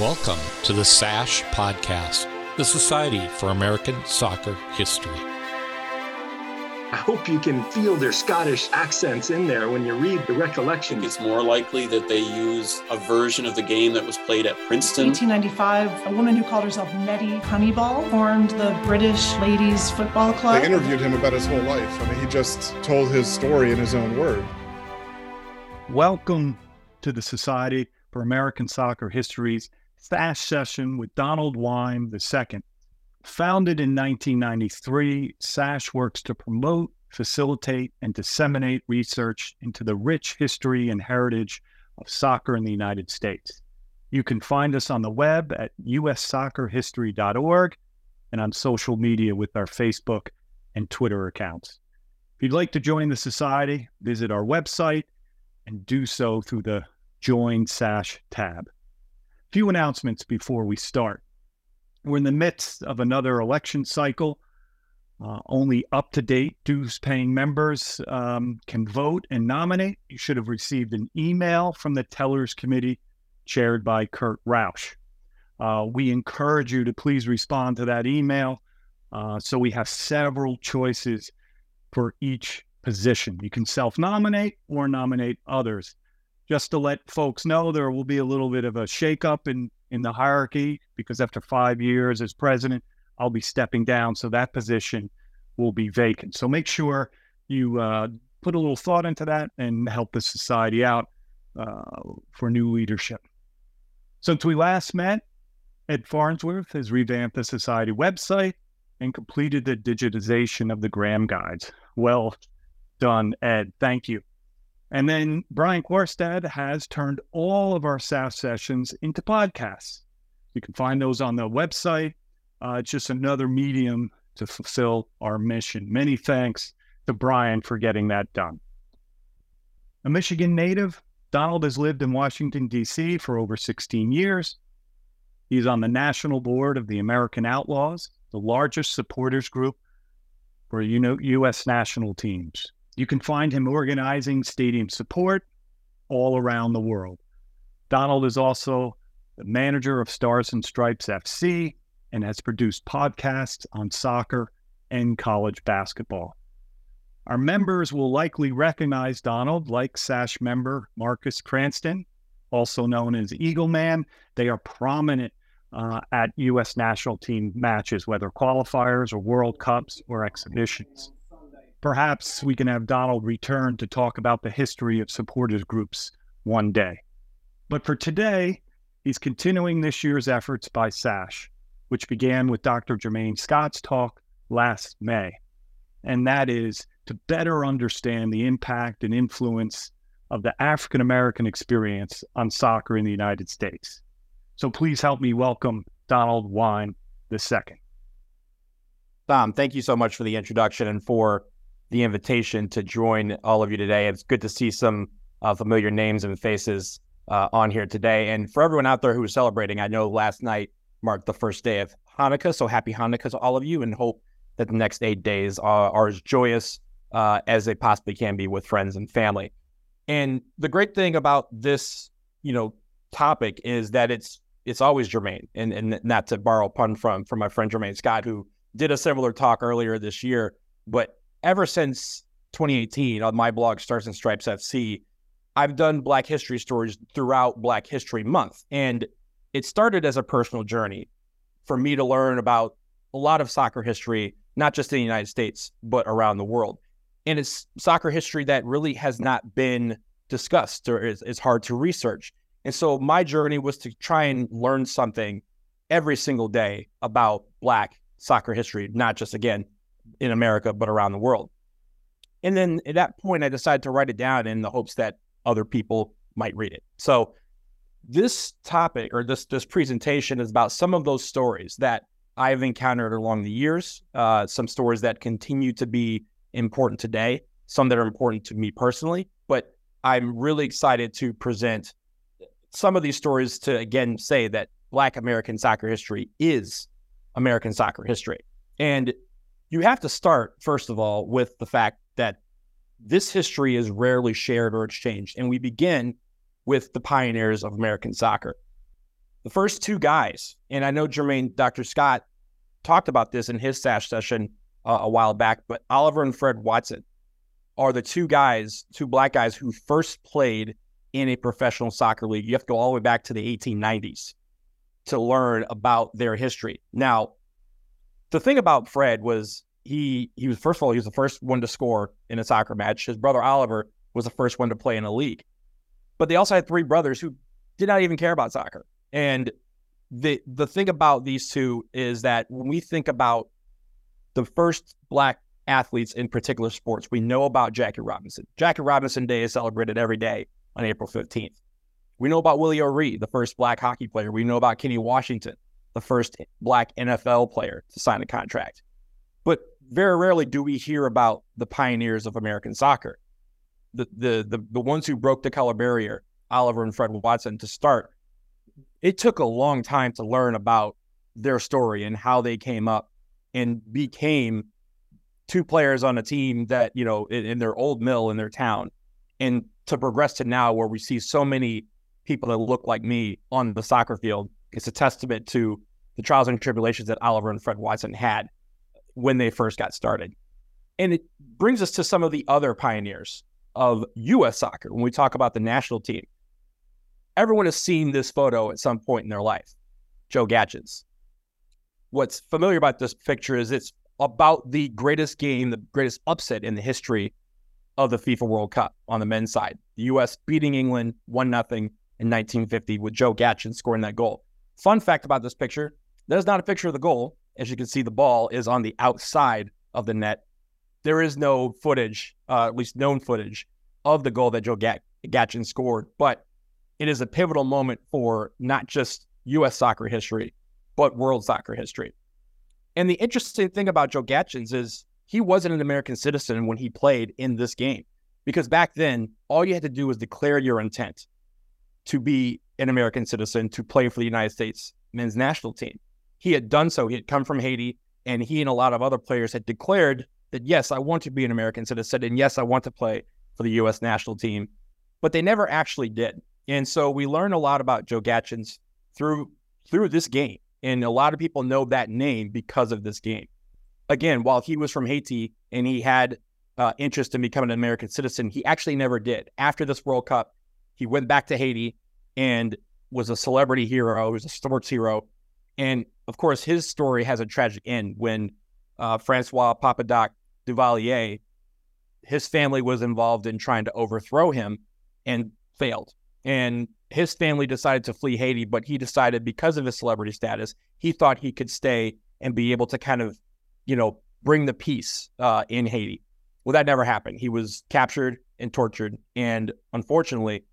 Welcome to the SASH Podcast, the Society for American Soccer History. I hope you can feel their Scottish accents in there when you read the recollections. It's more likely that they use a version of the game that was played at Princeton. In 1895, a woman who called herself Nettie Honeyball formed the British Ladies Football Club. They interviewed him about his whole life. I mean, he just told his story in his own word. Welcome to the Society for American Soccer History's SASH session with Donald Wine II. Founded in 1993, SASH works to promote, facilitate, and disseminate research into the rich history and heritage of soccer in the United States. You can find us on the web at ussoccerhistory.org and on social media with our Facebook and Twitter accounts. If you'd like to join the Society, visit our website and do so through the Join SASH tab. A few announcements before we start. We're in the midst of another election cycle. Only up-to-date dues-paying members can vote and nominate. You should have received an email from the Tellers Committee, chaired by Kurt Rausch. We encourage you to please respond to that email. So we have several choices for each position. You can self-nominate or nominate others. Just to let folks know, there will be a little bit of a shakeup in the hierarchy, because after 5 years as president, I'll be stepping down, so that position will be vacant. So make sure you put a little thought into that and help the society out for new leadership. Since we last met, Ed Farnsworth has revamped the society website and completed the digitization of the Graham Guides. Well done, Ed. Thank you. And then Brian Quarstad has turned all of our SASH sessions into podcasts. You can find those on the website. It's just another medium to fulfill our mission. Many thanks to Brian for getting that done. A Michigan native, Donald has lived in Washington, D.C. for over 16 years. He's on the national board of the American Outlaws, the largest supporters group for U.S. national teams. You can find him organizing stadium support all around the world. Donald is also the manager of Stars and Stripes FC and has produced podcasts on soccer and college basketball. Our members will likely recognize Donald, like SASH member Marcus Cranston, also known as Eagle Man. They are prominent at U.S. national team matches, whether qualifiers or World Cups or exhibitions. Perhaps we can have Donald return to talk about the history of supporters groups one day. But for today, he's continuing this year's efforts by SASH, which began with Dr. Jermaine Scott's talk last May. And that is to better understand the impact and influence of the African-American experience on soccer in the United States. So please help me welcome Donald Wine II. Tom, thank you so much for the introduction and for the invitation to join all of you today. It's good to see some familiar names and faces on here today. And for everyone out there who is celebrating, I know last night marked the first day of Hanukkah, so happy Hanukkah to all of you, and hope that the next 8 days are as joyous as they possibly can be with friends and family. And the great thing about this, topic is that it's always germane, and not to borrow a pun from my friend Jermaine Scott, who did a similar talk earlier this year, but ever since 2018, on my blog, Stars and Stripes FC, I've done Black History stories throughout Black History Month. And it started as a personal journey for me to learn about a lot of soccer history, not just in the United States, but around the world. And it's soccer history that really has not been discussed or is hard to research. And so my journey was to try and learn something every single day about Black soccer history, not just, again, in America, but around the world. And then at that point, I decided to write it down in the hopes that other people might read it. So this topic, or this presentation, is about some of those stories that I've encountered along the years, some stories that continue to be important today, some that are important to me personally, but I'm really excited to present some of these stories to, again, say that Black American soccer history is American soccer history. And you have to start, first of all, with the fact that this history is rarely shared or exchanged. And we begin with the pioneers of American soccer. The first two guys, and I know Jermaine, Dr. Scott talked about this in his SASH session a while back, but Oliver and Fred Watson are the two black guys who first played in a professional soccer league. You have to go all the way back to the 1890s to learn about their history. Now, the thing about Fred was he was, first of all, he was the first one to score in a soccer match. His brother Oliver was the first one to play in a league. But they also had three brothers who did not even care about soccer. And the thing about these two is that when we think about the first black athletes in particular sports, we know about Jackie Robinson. Jackie Robinson Day is celebrated every day on April 15th. We know about Willie O'Ree, the first black hockey player. We know about Kenny Washington, the first black NFL player to sign a contract. But very rarely do we hear about the pioneers of American soccer, the ones who broke the color barrier, Oliver and Fred Watson, to start. It took a long time to learn about their story and how they came up and became two players on a team that, you know, in their old mill in their town, and to progress to now where we see so many people that look like me on the soccer field. It's a testament to the trials and tribulations that Oliver and Fred Watson had when they first got started. And it brings us to some of the other pioneers of U.S. soccer. When we talk about the national team, everyone has seen this photo at some point in their life, Joe Gaetjens. What's familiar about this picture is it's about the greatest game, the greatest upset in the history of the FIFA World Cup on the men's side. The U.S. beating England 1-0 in 1950 with Joe Gaetjens scoring that goal. Fun fact about this picture, there's not a picture of the goal. As you can see, the ball is on the outside of the net. There is no footage, at least known footage, of the goal that Joe Gaetjens scored, but it is a pivotal moment for not just U.S. soccer history, but world soccer history. And the interesting thing about Joe Gaetjens is he wasn't an American citizen when he played in this game, because back then, all you had to do was declare your intent to be an American citizen to play for the United States men's national team. He had done so. He had come from Haiti, and he and a lot of other players had declared that, yes, I want to be an American citizen, and yes, I want to play for the U.S. national team, but they never actually did. And so we learn a lot about Joe Gaetjens through this game, and a lot of people know that name because of this game. Again, while he was from Haiti and he had interest in becoming an American citizen, he actually never did. After this World Cup, he went back to Haiti and was a celebrity hero, was a sports hero. And, of course, his story has a tragic end when Francois Papadoc Duvalier, his family was involved in trying to overthrow him and failed. And his family decided to flee Haiti, but he decided, because of his celebrity status, he thought he could stay and be able to kind of, you know, bring the peace in Haiti. Well, that never happened. He was captured and tortured and, unfortunately,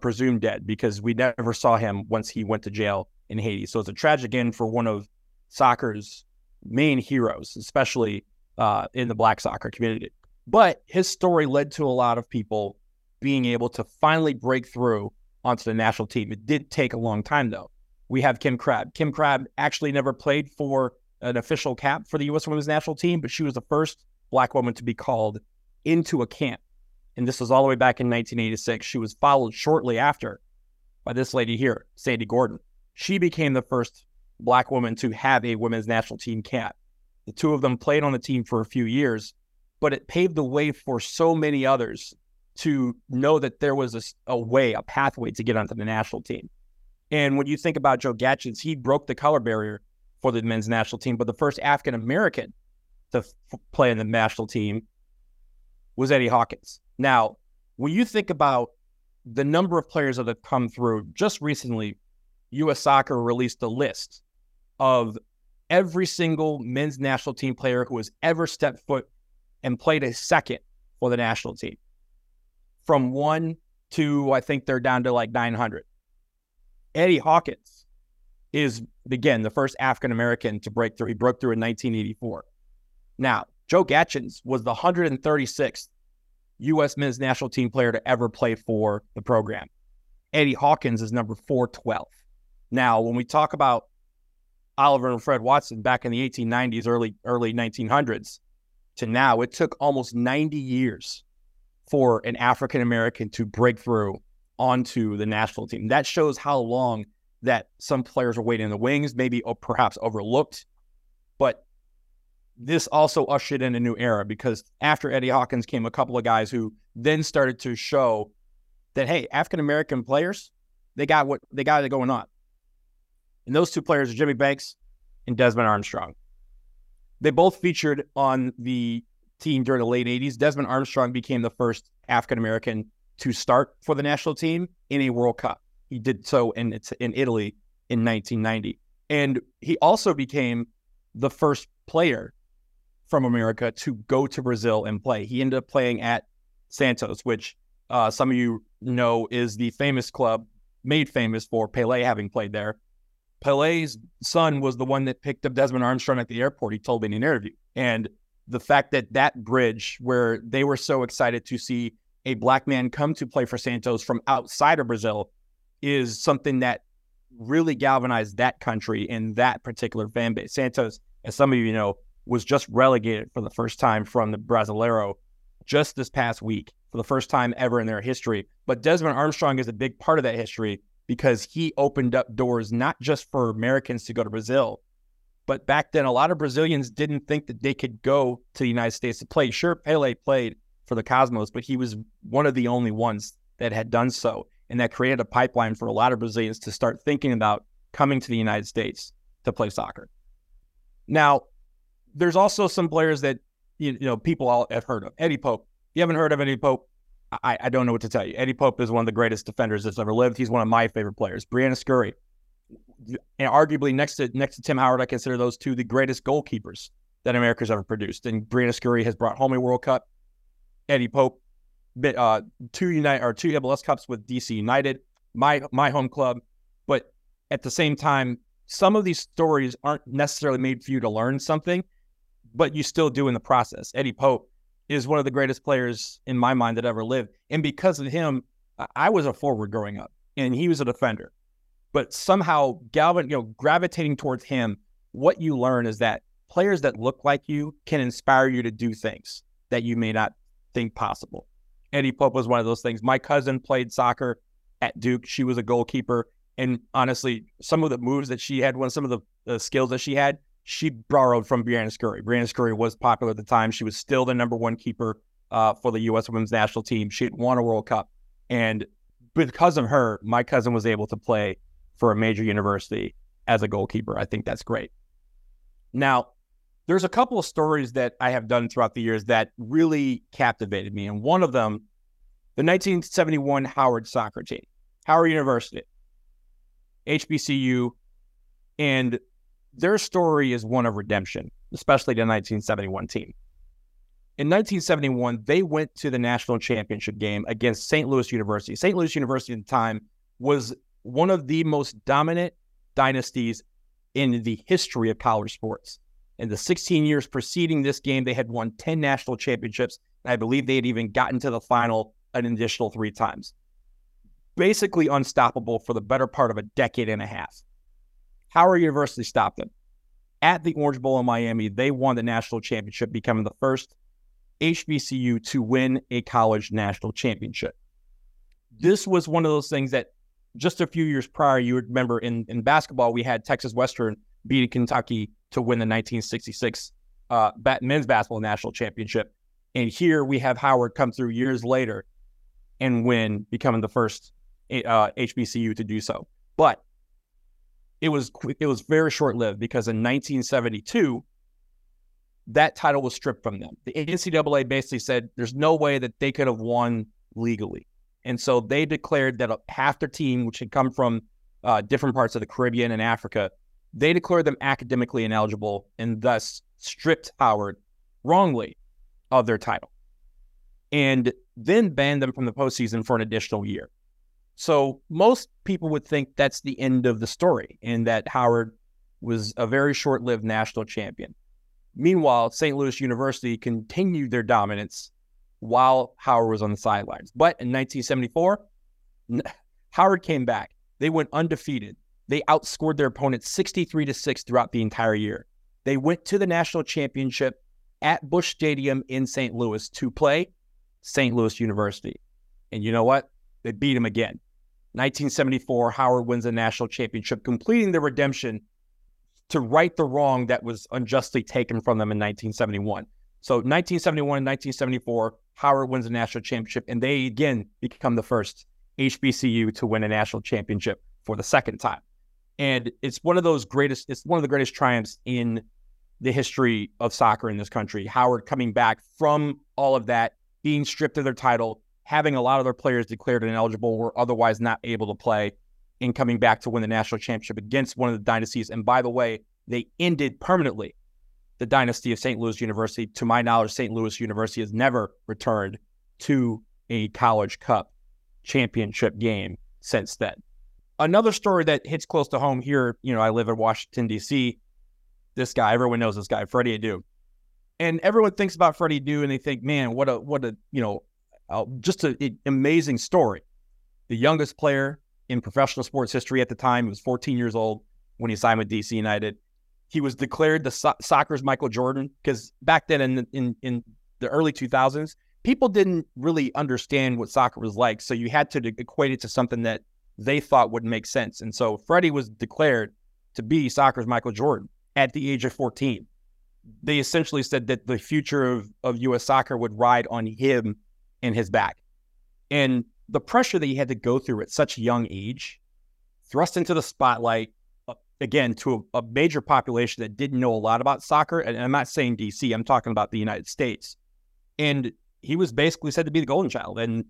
presumed dead, because we never saw him once he went to jail in Haiti. So it's a tragic end for one of soccer's main heroes, especially in the black soccer community. But his story led to a lot of people being able to finally break through onto the national team. It did take a long time, though. We have Kim Crabb. Kim Crabb actually never played for an official cap for the U.S. Women's National Team, but she was the first black woman to be called into a camp. And this was all the way back in 1986. She was followed shortly after by this lady here, Sandy Gordon. She became the first black woman to have a women's national team camp. The two of them played on the team for a few years, but it paved the way for so many others to know that there was a way, a pathway to get onto the national team. And when you think about Joe Gaetjens, he broke the color barrier for the men's national team, but the first African-American to play in the national team was Eddie Hawkins. Now, when you think about the number of players that have come through, just recently, U.S. Soccer released a list of every single men's national team player who has ever stepped foot and played a second for the national team. From one to, I think they're down to like 900. Eddie Hawkins is, again, the first African-American to break through. He broke through in 1984. Now, Joe Gaetjens was the 136th U.S. men's national team player to ever play for the program. Eddie Hawkins is number 412. Now, when we talk about Oliver and Fred Watson back in the 1890s, early 1900s, to now, it took almost 90 years for an African-American to break through onto the national team. That shows how long that some players are waiting in the wings, maybe perhaps overlooked. But this also ushered in a new era, because after Eddie Hawkins came a couple of guys who then started to show that, hey, African-American players, they got it going on. And those two players are Jimmy Banks and Desmond Armstrong. They both featured on the team during the late 80s. Desmond Armstrong became the first African-American to start for the national team in a World Cup. He did so in Italy in 1990. And he also became the first player from America to go to Brazil and play. He ended up playing at Santos, which some of you know is the famous club made famous for Pelé having played there. Pelé's son was the one that picked up Desmond Armstrong at the airport, he told me in an interview. And the fact that that bridge, where they were so excited to see a black man come to play for Santos from outside of Brazil, is something that really galvanized that country and that particular fan base. Santos, as some of you know, was just relegated for the first time from the Brasileiro just this past week, for the first time ever in their history. But Desmond Armstrong is a big part of that history, because he opened up doors not just for Americans to go to Brazil, but back then a lot of Brazilians didn't think that they could go to the United States to play. Sure, Pelé played for the Cosmos, but he was one of the only ones that had done so, and that created a pipeline for a lot of Brazilians to start thinking about coming to the United States to play soccer. Now, there's also some players that you know people all have heard of. Eddie Pope. You haven't heard of Eddie Pope? I don't know what to tell you. Eddie Pope is one of the greatest defenders that's ever lived. He's one of my favorite players. Brianna Scurry, and arguably next to Tim Howard, I consider those two the greatest goalkeepers that America's ever produced. And Brianna Scurry has brought home a World Cup. Eddie Pope, two MLS Cups with DC United, my home club. But at the same time, some of these stories aren't necessarily made for you to learn something, but you still do in the process. Eddie Pope is one of the greatest players in my mind that ever lived. And because of him, I was a forward growing up, and he was a defender. But somehow, gravitating towards him, what you learn is that players that look like you can inspire you to do things that you may not think possible. Eddie Pope was one of those things. My cousin played soccer at Duke. She was a goalkeeper. And honestly, some of the moves that she had, some of the skills that she had, she borrowed from Brianna Scurry. Brianna Scurry was popular at the time. She was still the #1 keeper for the U.S. women's national team. She had won a World Cup. And because of her, my cousin was able to play for a major university as a goalkeeper. I think that's great. Now, there's a couple of stories that I have done throughout the years that really captivated me. And one of them, the 1971 Howard soccer team, Howard University, HBCU, and their story is one of redemption, especially the 1971 team. In 1971, they went to the national championship game against St. Louis University. St. Louis University at the time was one of the most dominant dynasties in the history of college sports. In the 16 years preceding this game, they had won 10 national championships, and I believe they had even gotten to the final an additional 3 times. Basically unstoppable for the better part of a decade and a half. Howard University stopped them. At the Orange Bowl in Miami, they won the national championship, becoming the first HBCU to win a college national championship. This was one of those things that just a few years prior, you would remember in basketball, we had Texas Western beating Kentucky to win the 1966 men's basketball national championship. And here we have Howard come through years later and win, becoming the first HBCU to do so. But it was very short-lived, because in 1972, that title was stripped from them. The NCAA basically said there's no way that they could have won legally. And so they declared that half their team, which had come from different parts of the Caribbean and Africa, they declared them academically ineligible and thus stripped Howard wrongly of their title, and then banned them from the postseason for an additional year. So most people would think that's the end of the story, and that Howard was a very short-lived national champion. Meanwhile, St. Louis University continued their dominance while Howard was on the sidelines. But in 1974, Howard came back. They went undefeated. They outscored their opponents 63-6 throughout the entire year. They went to the national championship at Busch Stadium in St. Louis to play St. Louis University. And you know what? They beat them again. 1974, Howard wins the national championship, completing the redemption to right the wrong that was unjustly taken from them in 1971. So 1971 and 1974, Howard wins the national championship, and they again become the first HBCU to win a national championship for the second time. And it's one of those greatest, it's one of the greatest triumphs in the history of soccer in this country. Howard coming back from all of that, being stripped of their title, having a lot of their players declared ineligible or otherwise not able to play, and coming back to win the national championship against one of the dynasties. And by the way, they ended permanently the dynasty of St. Louis University. To my knowledge, St. Louis University has never returned to a College Cup championship game since then. Another story that hits close to home here, you know, I live in Washington, D.C. This guy, everyone knows this guy, Freddie Adu. And everyone thinks about Freddie Adu and they think, man, what a, you know, just an amazing story. The youngest player in professional sports history at the time, he was 14 years old when he signed with DC United. He was declared the soccer's Michael Jordan, because back then in the early 2000s, people didn't really understand what soccer was like. So you had to equate it to something that they thought would make sense. And so Freddie was declared to be soccer's Michael Jordan at the age of 14. They essentially said that the future of U.S. soccer would ride on him and his back. And the pressure that he had to go through at such a young age, thrust into the spotlight, again, to a major population that didn't know a lot about soccer. And I'm not saying D.C., I'm talking about the United States. And he was basically said to be the golden child. And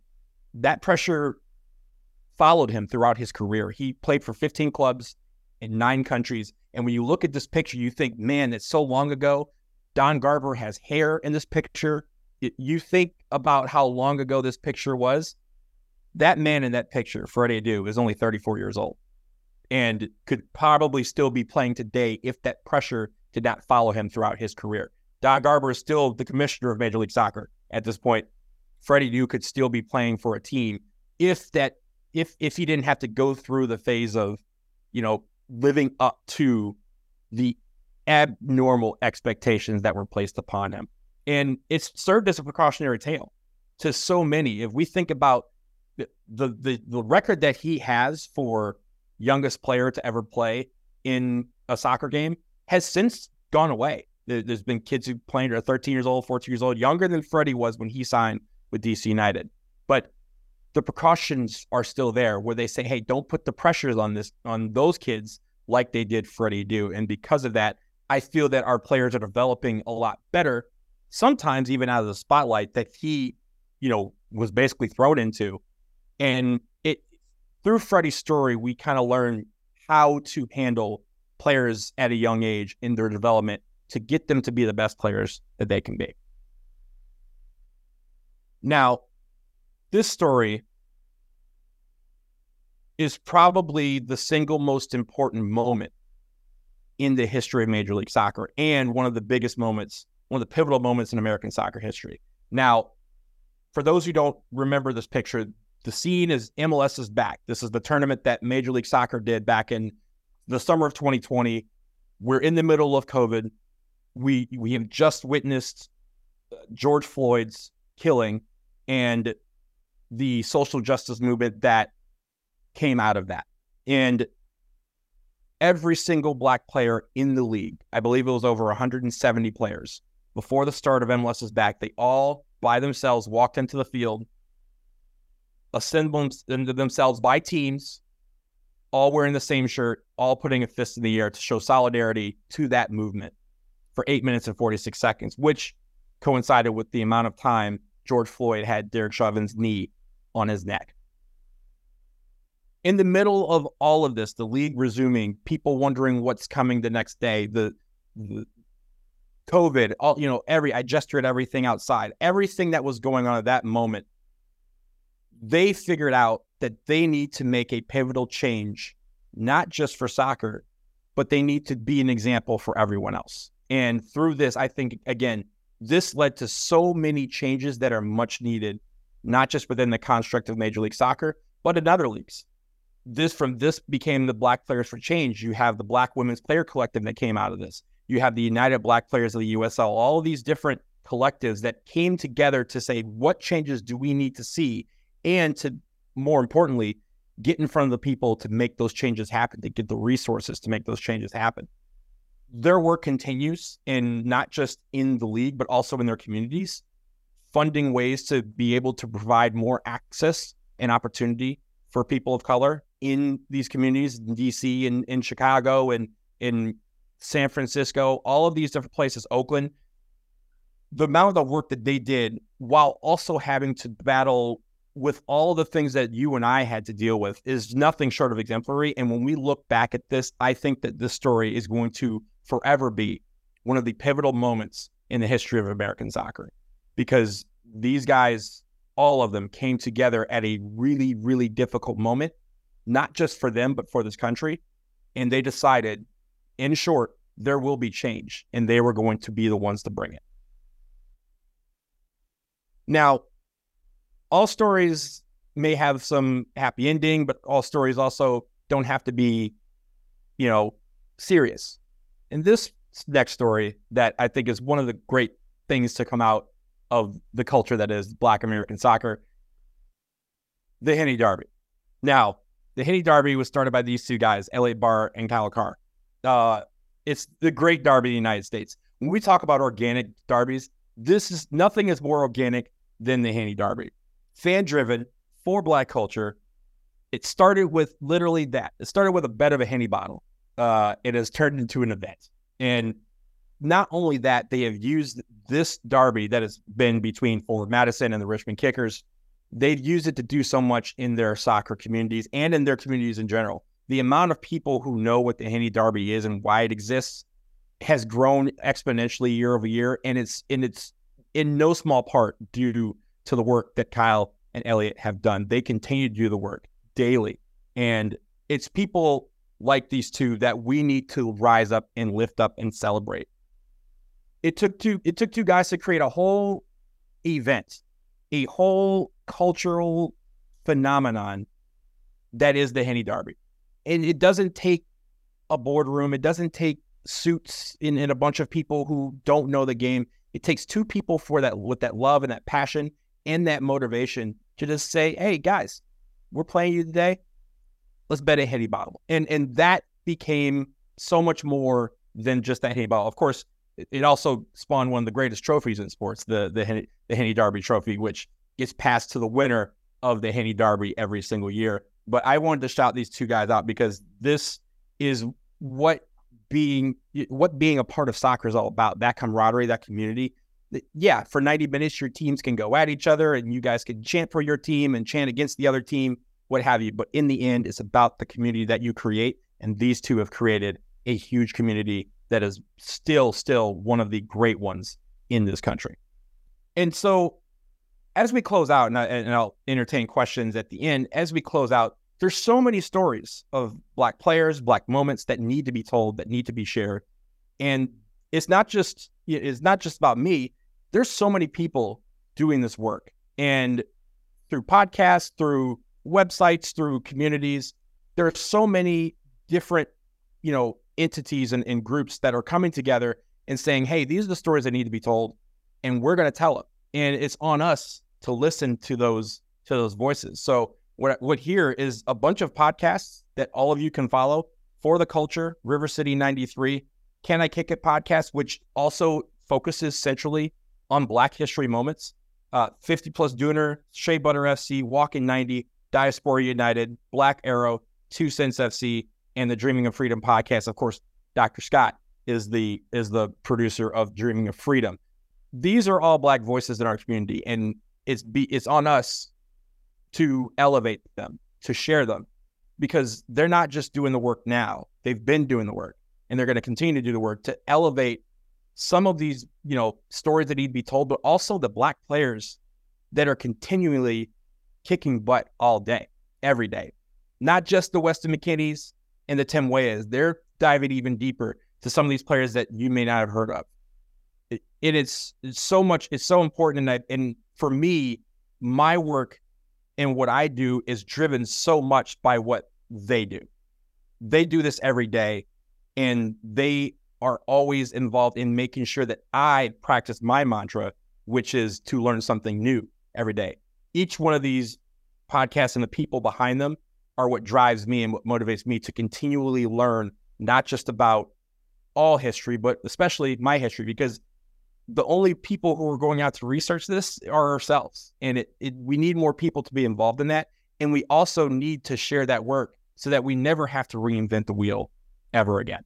that pressure followed him throughout his career. He played for 15 clubs in 9 countries. And when you look at this picture, you think, man, it's so long ago. Don Garber has hair in this picture. You think about how long ago this picture was. That man in that picture, Freddie Adu, is only 34 years old and could probably still be playing today if that pressure did not follow him throughout his career. Don Garber is still the commissioner of Major League Soccer at this point. Freddie Adu could still be playing for a team if he didn't have to go through the phase of, you know, living up to the abnormal expectations that were placed upon him. And it's served as a precautionary tale to so many. If we think about the record that he has for youngest player to ever play in a soccer game has since gone away. There's been kids who played are 13 years old, 14 years old, younger than Freddie was when he signed with DC United. But the precautions are still there, where they say, hey, don't put the pressures on those kids like they did Freddie Adu. And because of that, I feel that our players are developing a lot better, sometimes even out of the spotlight that he, you know, was basically thrown into. And it through Freddie's story, we kind of learn how to handle players at a young age in their development to get them to be the best players that they can be. Now, this story is probably the single most important moment in the history of Major League Soccer and one of the biggest moments, one of the pivotal moments in American soccer history. Now, for those who don't remember this picture, the scene is MLS is back. This is the tournament that Major League Soccer did back in the summer of 2020. We're in the middle of COVID. We have just witnessed George Floyd's killing and the social justice movement that came out of that. And every single Black player in the league, I believe it was over 170 players, before the start of MLS is back, they all by themselves walked into the field, assembled themselves by teams, all wearing the same shirt, all putting a fist in the air to show solidarity to that movement for 8 minutes and 46 seconds, which coincided with the amount of time George Floyd had Derek Chauvin's knee on his neck. In the middle of all of this, the league resuming, people wondering what's coming the next day, the COVID, all, you know, I gestured everything outside, everything that was going on at that moment. They figured out that they need to make a pivotal change, not just for soccer, but they need to be an example for everyone else. And through this, I think, again, this led to so many changes that are much needed, not just within the construct of Major League Soccer, but in other leagues. This became the Black Players for Change. You have the Black Women's Player Collective that came out of this. You have the United Black Players of the USL, all of these different collectives that came together to say, what changes do we need to see? And to, more importantly, get in front of the people to make those changes happen, to get the resources to make those changes happen. Their work continues, and not just in the league, but also in their communities, funding ways to be able to provide more access and opportunity for people of color in these communities, in DC and in Chicago and in San Francisco, all of these different places, Oakland. The amount of the work that they did, while also having to battle with all the things that you and I had to deal with, is nothing short of exemplary. And when we look back at this, I think that this story is going to forever be one of the pivotal moments in the history of American soccer, because these guys, all of them, came together at a really, really difficult moment, not just for them, but for this country. And they decided, in short, there will be change, and they were going to be the ones to bring it. Now, all stories may have some happy ending, but all stories also don't have to be, you know, serious. And this next story that I think is one of the great things to come out of the culture that is Black American soccer, the Henny Derby. Now, the Henny Derby was started by these two guys, Elliot Barr and Kyle Carr. It's the great derby in the United States. When we talk about organic derbies, this is nothing is more organic than the Henny Derby. Fan-driven, for Black culture. It started with literally that. It started with a bet of a Henny bottle. It has turned into an event. And not only that, they have used this derby that has been between Fuller Madison and the Richmond Kickers. They've used it to do so much in their soccer communities and in their communities in general. The amount of people who know what the Henny Derby is and why it exists has grown exponentially year over year, and it's in no small part due to the work that Kyle and Elliot have done. They continue to do the work daily, and it's people like these two that we need to rise up and lift up and celebrate. It took two guys to create a whole event, a whole cultural phenomenon that is the Henny Derby. And it doesn't take a boardroom. It doesn't take suits in a bunch of people who don't know the game. It takes two people for that, with that love and that passion and that motivation, to just say, hey, guys, we're playing you today. Let's bet a Henny bottle. And that became so much more than just that Henny bottle. Of course, it also spawned one of the greatest trophies in sports, the Henny Derby trophy, which gets passed to the winner of the Henny Derby every single year. But I wanted to shout these two guys out, because this is what being a part of soccer is all about, that camaraderie, that community. Yeah, for 90 minutes, your teams can go at each other, and you guys can chant for your team and chant against the other team, what have you. But in the end, it's about the community that you create, and these two have created a huge community that is still one of the great ones in this country. And so, as we close out, and I'll entertain questions at the end, as we close out, there's so many stories of Black players, Black moments that need to be told, that need to be shared. And it's not just about me. There's so many people doing this work, and through podcasts, through websites, through communities, there are so many different, you know, entities and groups that are coming together and saying, hey, these are the stories that need to be told, and we're going to tell them. And it's on us to listen to those voices. So what here is a bunch of podcasts that all of you can follow: For the Culture, River City 93, Can I Kick It podcast, which also focuses centrally on Black history moments, 50 Plus Dooner, Shea Butter FC, Walking 90, Diaspora United, Black Arrow, 2 Cents FC, and the Dreaming of Freedom podcast. Of course, Dr. Scott is the producer of Dreaming of Freedom. These are all Black voices in our community, and it's on us to elevate them, to share them, because they're not just doing the work now. They've been doing the work, and they're going to continue to do the work to elevate some of these, you know, stories that need to be told, but also the Black players that are continually kicking butt all day, every day. Not just the Weston McKennies and the Tim Weahs. They're diving even deeper to some of these players that you may not have heard of. It's so much, it's so important. And for me, my work and what I do is driven so much by what they do. They do this every day, and they are always involved in making sure that I practice my mantra, which is to learn something new every day. Each one of these podcasts and the people behind them are what drives me and what motivates me to continually learn, not just about all history, but especially my history, because the only people who are going out to research this are ourselves. And we need more people to be involved in that. And we also need to share that work so that we never have to reinvent the wheel ever again.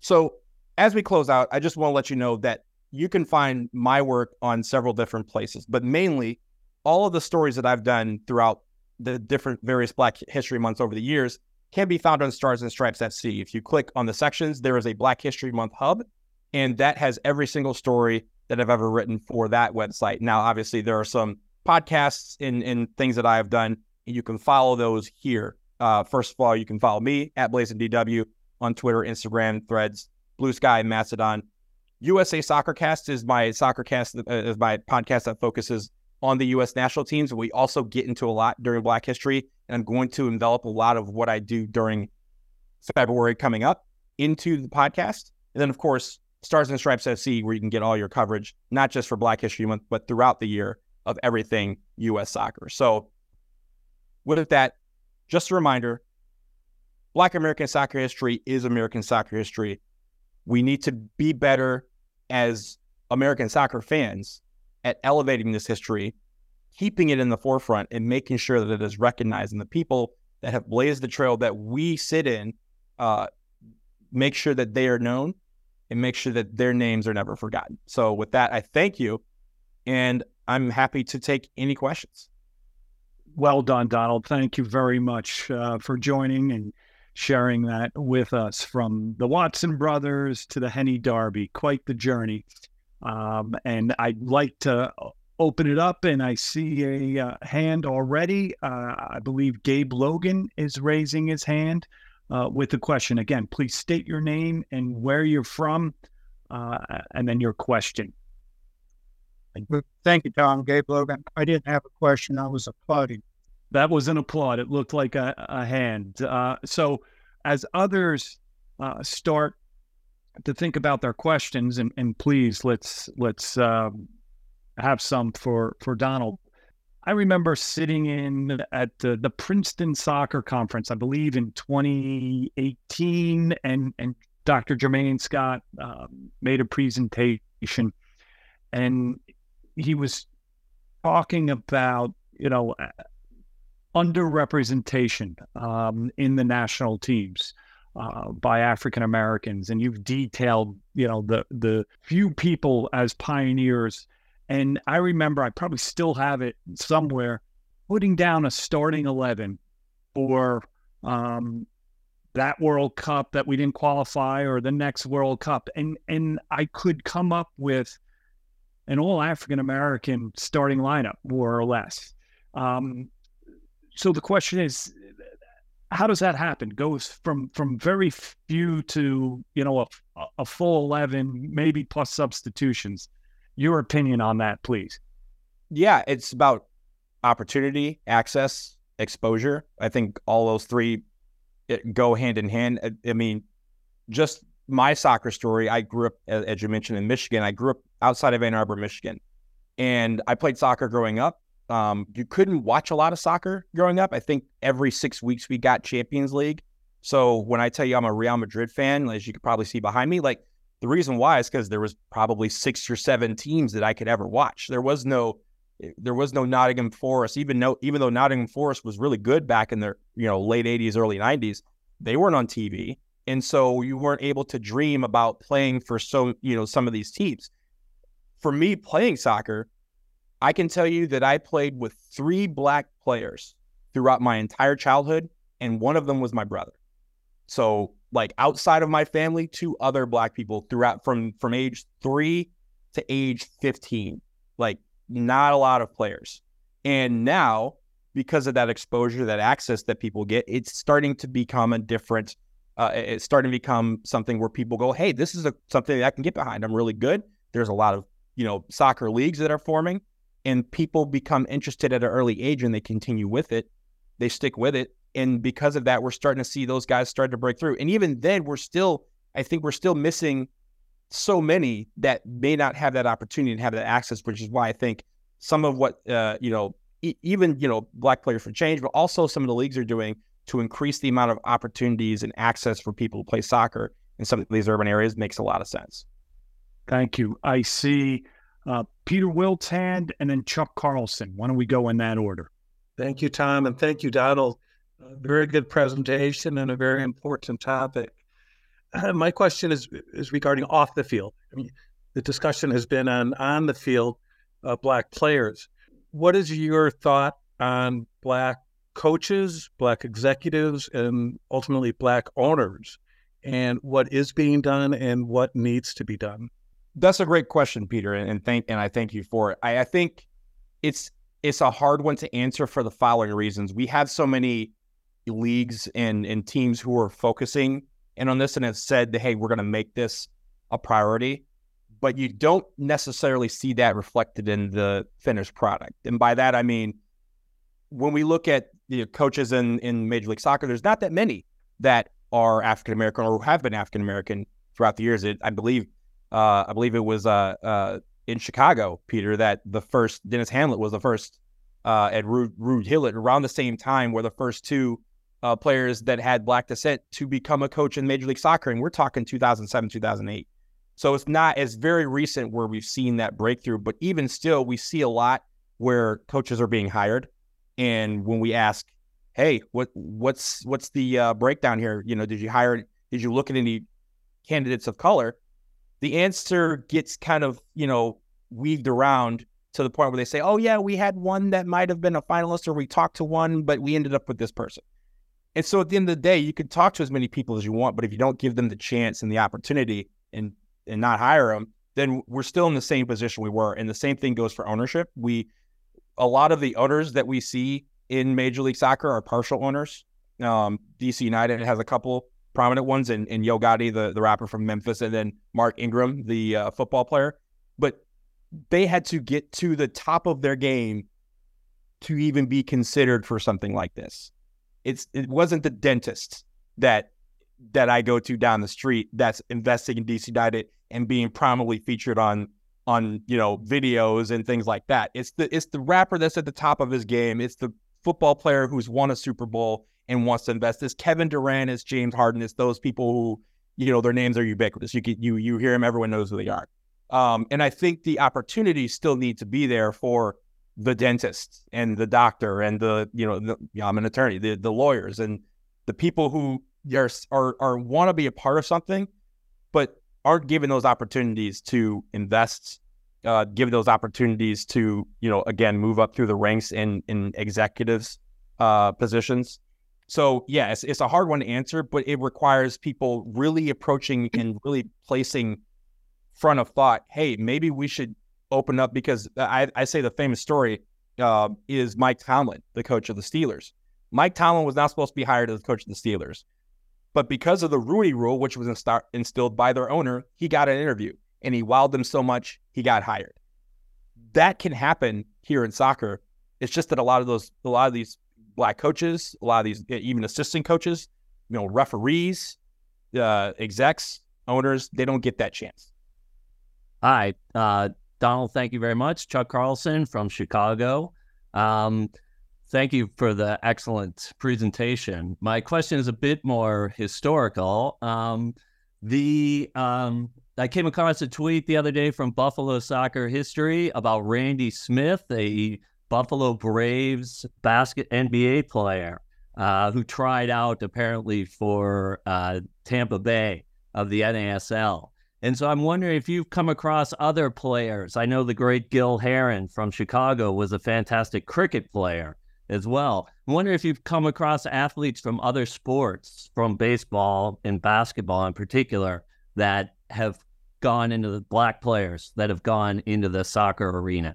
So as we close out, I just want to let you know that you can find my work on several different places, but mainly all of the stories that I've done throughout the different various Black History Months over the years can be found on Stars and Stripes FC. If you click on the sections, there is a Black History Month hub, and that has every single story that I've ever written for that website. Now, obviously, there are some podcasts and things that I have done, and you can follow those here. First of all, you can follow me at BlazinDW on Twitter, Instagram, Threads, Blue Sky, Mastodon. USA Soccercast is my podcast that focuses on the U.S. national teams. We also get into a lot during Black History, and I'm going to envelop a lot of what I do during February coming up into the podcast. And then, of course, Stars and Stripes FC, where you can get all your coverage, not just for Black History Month, but throughout the year of everything U.S. soccer. So with that, just a reminder, Black American soccer history is American soccer history. We need to be better as American soccer fans at elevating this history, keeping it in the forefront, and making sure that it is recognized. And the people that have blazed the trail that we sit in, make sure that they are known and make sure that their names are never forgotten. So with that, I thank you, and I'm happy to take any questions. Well done, Donald. Thank you very much for joining and sharing that with us, from the Watson brothers to the Henny Derby. Quite the journey. And I'd like to open it up, and I see a hand already. I believe Gabe Logan is raising his hand with a question. Again, please state your name and where you're from, and then your question. Thank you, Tom. Gabe Logan. I didn't have a question. I was applauding. That was an applaud. It looked like a hand. So as others start to think about their questions, and please, let's have some for Donald. I remember sitting in at the Princeton Soccer Conference, I believe in 2018, and Dr. Jermaine Scott made a presentation, and he was talking about, you know, underrepresentation in the national teams by African Americans, and you've detailed, you know, the few people as pioneers. And I remember, I probably still have it somewhere, putting down a starting 11 for that World Cup that we didn't qualify, or the next World Cup, and I could come up with an all African American starting lineup, more or less. So the question is, how does that happen? Goes from very few to, you know, a full 11, maybe plus substitutions. Your opinion on that, please. Yeah, it's about opportunity, access, exposure. I think all those three go hand in hand. I mean, just my soccer story, I grew up, as you mentioned, in Michigan. I grew up outside of Ann Arbor, Michigan, and I played soccer growing up. You couldn't watch a lot of soccer growing up. I think every 6 weeks we got Champions League. So when I tell you I'm a Real Madrid fan, as you could probably see behind me, like, the reason why is because there was probably 6 or 7 teams that I could ever watch. There was no Nottingham Forest, even though Nottingham Forest was really good back in their, you know, late 80s, early 90s, they weren't on TV. And so you weren't able to dream about playing for, so, you know, some of these teams. For me, playing soccer, I can tell you that I played with 3 Black players throughout my entire childhood, and one of them was my brother. So, like, outside of my family, 2 other Black people throughout, from age 3 to age 15. Like, not a lot of players. And now, because of that exposure, that access that people get, it's starting to become a different, it's starting to become something where people go, hey, this is something that I can get behind. I'm really good. There's a lot of, you know, soccer leagues that are forming. And people become interested at an early age, and they continue with it. They stick with it. And because of that, we're starting to see those guys start to break through. And even then, I think we're still missing so many that may not have that opportunity and have that access, which is why I think some of what, even, you know, Black Players for Change, but also some of the leagues are doing to increase the amount of opportunities and access for people to play soccer in some of these urban areas makes a lot of sense. Thank you. I see Peter Wiltand and then Chuck Carlson. Why don't we go in that order? Thank you, Tom, and thank you, Donald. Very good presentation and a very important topic. My question is regarding off the field. I mean, the discussion has been on the field, Black players. What is your thought on Black coaches, Black executives, and ultimately Black owners, and what is being done and what needs to be done? That's a great question, Peter, and I thank you for it. I think it's a hard one to answer for the following reasons. We have so many leagues and teams who are focusing in on this and have said that, hey, we're going to make this a priority, but you don't necessarily see that reflected in the finished product. And by that, I mean, when we look at the coaches in Major League Soccer, there's not that many that are African-American or who have been African-American throughout the years. I believe it was in Chicago, Peter, that the first Dennis Hamlet was the first at Rude Hillett around the same time were the first two players that had Black descent to become a coach in Major League Soccer. And we're talking 2007, 2008. So it's not as very recent where we've seen that breakthrough, but even still, we see a lot where coaches are being hired. And when we ask, hey, what's the breakdown here? You know, did you look at any candidates of color? The answer gets kind of, you know, weaved around to the point where they say, oh yeah, we had one that might've been a finalist, or we talked to one, but we ended up with this person. And so at the end of the day, you can talk to as many people as you want, but if you don't give them the chance and the opportunity and not hire them, then we're still in the same position we were. And the same thing goes for ownership. A lot of the owners that we see in Major League Soccer are partial owners. DC United has a couple prominent ones, and Yo Gotti, the rapper from Memphis, and then Mark Ingram, the football player. But they had to get to the top of their game to even be considered for something like this. It wasn't the dentist that I go to down the street that's investing in DC United and being prominently featured on you know, videos and things like that. It's the rapper that's at the top of his game. It's the football player who's won a Super Bowl and wants to invest. It's Kevin Durant, it's James Harden, it's those people who, you know, their names are ubiquitous. You hear them, everyone knows who they are. And I think the opportunities still need to be there for the dentist and the doctor and I'm an attorney, the lawyers and the people who are want to be a part of something, but aren't given those opportunities to invest, give those opportunities to, you know, again, move up through the ranks in executives positions. So yeah, it's a hard one to answer, but it requires people really approaching and really placing front of thought, hey, maybe we should open up, because I say the famous story is Mike Tomlin, the coach of the Steelers. Mike Tomlin was not supposed to be hired as the coach of the Steelers, but because of the Rooney Rule, which was instilled by their owner, he got an interview, and he wowed them so much, he got hired. That can happen here in soccer. It's just that a lot of these Black coaches, a lot of these even assistant coaches, you know, referees, execs, owners, they don't get that chance. All right, Donald, thank you very much. Chuck Carlson from Chicago. Thank you for the excellent presentation. My question is a bit more historical. I came across a tweet the other day from Buffalo Soccer History about Randy Smith, a Buffalo Braves NBA player who tried out apparently for Tampa Bay of the NASL. And so I'm wondering if you've come across other players. I know the great Gil Heron from Chicago was a fantastic cricket player as well. I wonder if you've come across athletes from other sports, from baseball and basketball in particular, that have gone into the Black players that have gone into the soccer arena.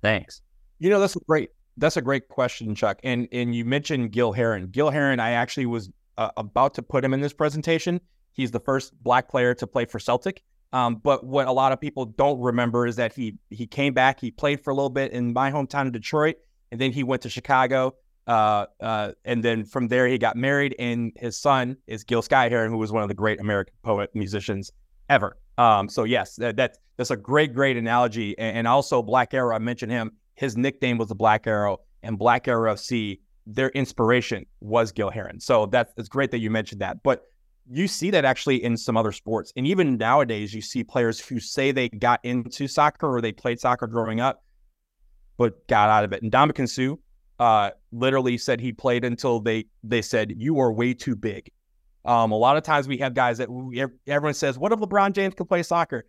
Thanks. You know, that's a great question, Chuck. And you mentioned Gil Heron. Gil Heron, I actually was about to put him in this presentation. He's the first Black player to play for Celtic. But what a lot of people don't remember is that he came back, he played for a little bit in my hometown of Detroit, and then he went to Chicago, and then from there he got married, and his son is Gil Sky Heron, who was one of the great American poet musicians ever. So yes, that's a great analogy, and also Black Arrow. I mentioned him His nickname was the Black Arrow, and Black Arrow FC, their inspiration was Gil Heron. So it's great that you mentioned that. But you see that actually in some other sports. And even nowadays, you see players who say they got into soccer or they played soccer growing up, but got out of it. And Ndamukong Suh literally said he played until they said, you are way too big. A lot of times we have guys that everyone says, what if LeBron James can play soccer?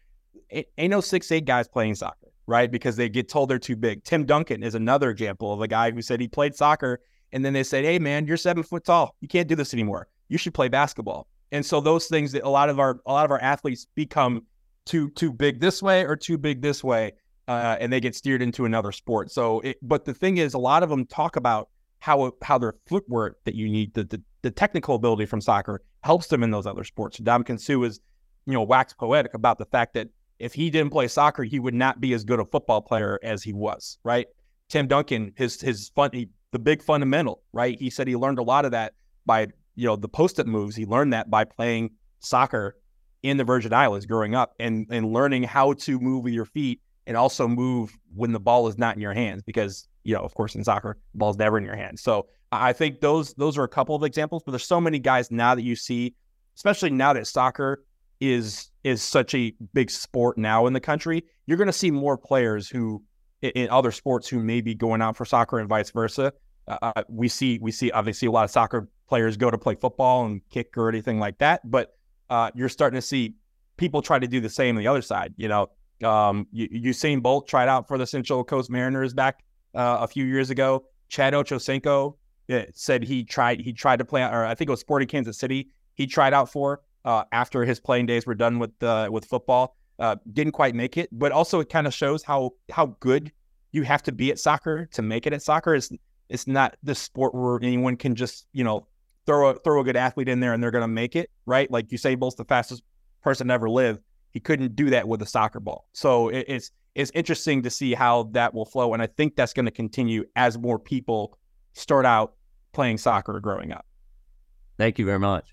It ain't no 6'8" guys playing soccer, right? Because they get told they're too big. Tim Duncan is another example of a guy who said he played soccer, and then they said, hey, man, you're 7 foot tall. You can't do this anymore. You should play basketball. And so those things that a lot of our athletes become too big this way or too big this way, and they get steered into another sport. But the thing is, a lot of them talk about how their footwork that you need, the technical ability from soccer helps them in those other sports. Ndamukong Suh is, wax poetic about the fact that if he didn't play soccer, he would not be as good a football player as he was, right? Tim Duncan, the big fundamental, right? He said he learned a lot of that by the post-up moves. He learned that by playing soccer in the Virgin Islands growing up and learning how to move with your feet and also move when the ball is not in your hands because, of course, in soccer, the ball's never in your hands. So I think those are a couple of examples, but there's so many guys now that you see, especially now that soccer is such a big sport now in the country, you're going to see more players who in other sports who may be going out for soccer and vice versa. We see obviously a lot of soccer players go to play football and kick or anything like that, but you're starting to see people try to do the same on the other side. Usain Bolt tried out for the Central Coast Mariners back a few years ago. Chad Ochocinco said he tried to play, or I think it was Sporting Kansas City he tried out for after his playing days were done with football. Didn't quite make it, but also it kind of shows how good you have to be at soccer to make it at soccer. It's not the sport where anyone can just throw a good athlete in there and they're going to make it, right? Like Usain Bolt's the fastest person to ever live. He couldn't do that with a soccer ball. So it's interesting to see how that will flow. And I think that's going to continue as more people start out playing soccer growing up. Thank you very much.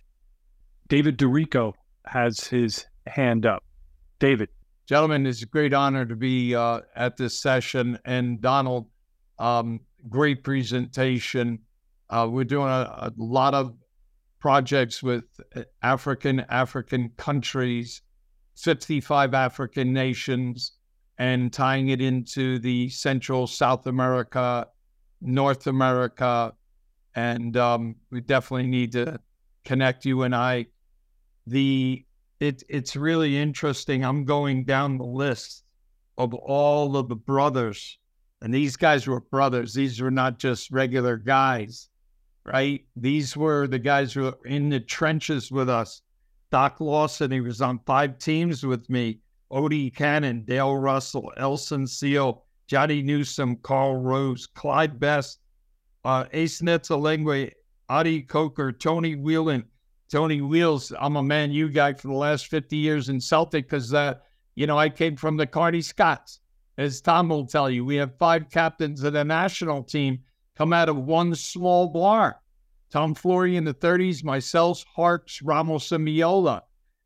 David DiRico has his hand up. David. Gentlemen, it's a great honor to be at this session. And Donald, great presentation. We're doing a lot of projects with African countries, 55 African nations, and tying it into the Central South America, North America, and we definitely need to connect you and I. It's really interesting. I'm going down the list of all of the brothers, and these guys were brothers. These were not just regular guys, right? These were the guys who were in the trenches with us. Doc Lawson, he was on 5 teams with me. Odie Cannon, Dale Russell, Elson Seal, Johnny Newsom, Carl Rose, Clyde Best, Ace Netzelengwe, Adi Coker, Tony Whelan, Tony Wheels. I'm a Man U guy for the last 50 years in Celtic because, I came from the Cardiff Scots. As Tom will tell you, we have 5 captains of the national team come out of one small bar. Tom Flory in the 30s, myself, Harps, Ramos and Miola,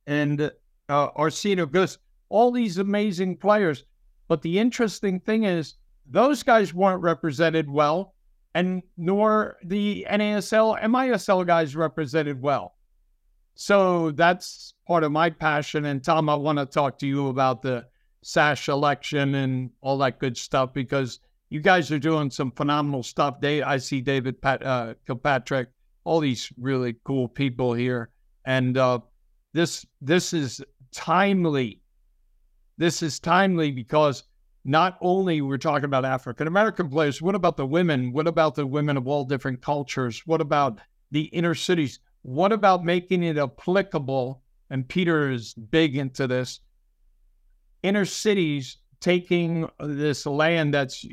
and Arsino Gus, all these amazing players. But the interesting thing is those guys weren't represented well, and nor the NASL, MISL guys represented well. So that's part of my passion. And Tom, I want to talk to you about the SASH election and all that good stuff, because you guys are doing some phenomenal stuff. I see David Kilpatrick, all these really cool people here. And this is timely. This is timely because not only we're talking about African-American players, what about the women? What about the women of all different cultures? What about the inner cities? What about making it applicable? And Peter is big into this. Inner cities taking this land that's,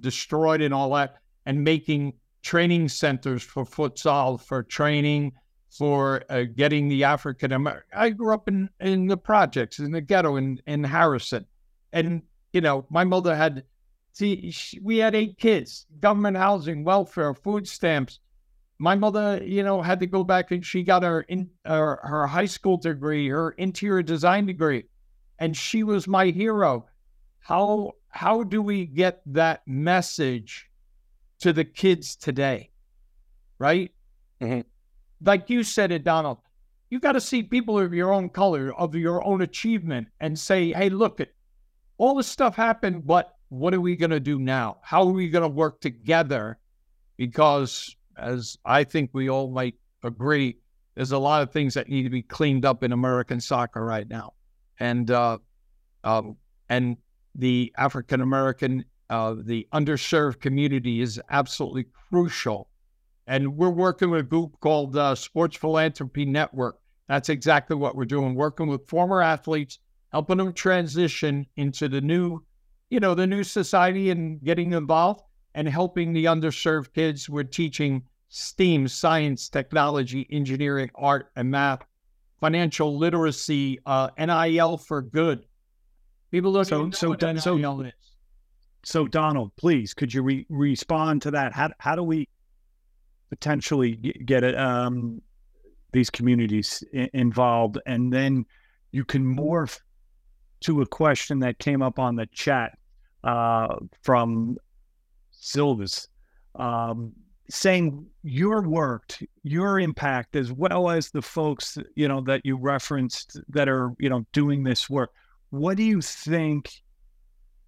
destroyed and all that and making training centers for futsal, for training, for getting the African American. I grew up in the projects, in the ghetto, in Harrison. And, my mother we had 8 kids, government housing, welfare, food stamps. My mother, had to go back and she got her high school degree, her interior design degree. And she was my hero. How how do we get that message to the kids today, right? Mm-hmm. Like you said it, Donald, you got to see people of your own color, of your own achievement, and say, hey, look, all this stuff happened, but what are we going to do now? How are we going to work together? Because as I think we all might agree, there's a lot of things that need to be cleaned up in American soccer right now. And the African-American, the underserved community is absolutely crucial. And we're working with a group called Sports Philanthropy Network. That's exactly what we're doing, working with former athletes, helping them transition into the new, you know, the new society and getting involved and helping the underserved kids. We're teaching STEAM, science, technology, engineering, art, and math, financial literacy, NIL for good. People look So Donald, please, could you respond to that? How do we potentially get it, these communities involved? And then you can morph to a question that came up on the chat from Silvis, saying your work, your impact, as well as the folks, you know, that you referenced that are, you know, doing this work. What do you think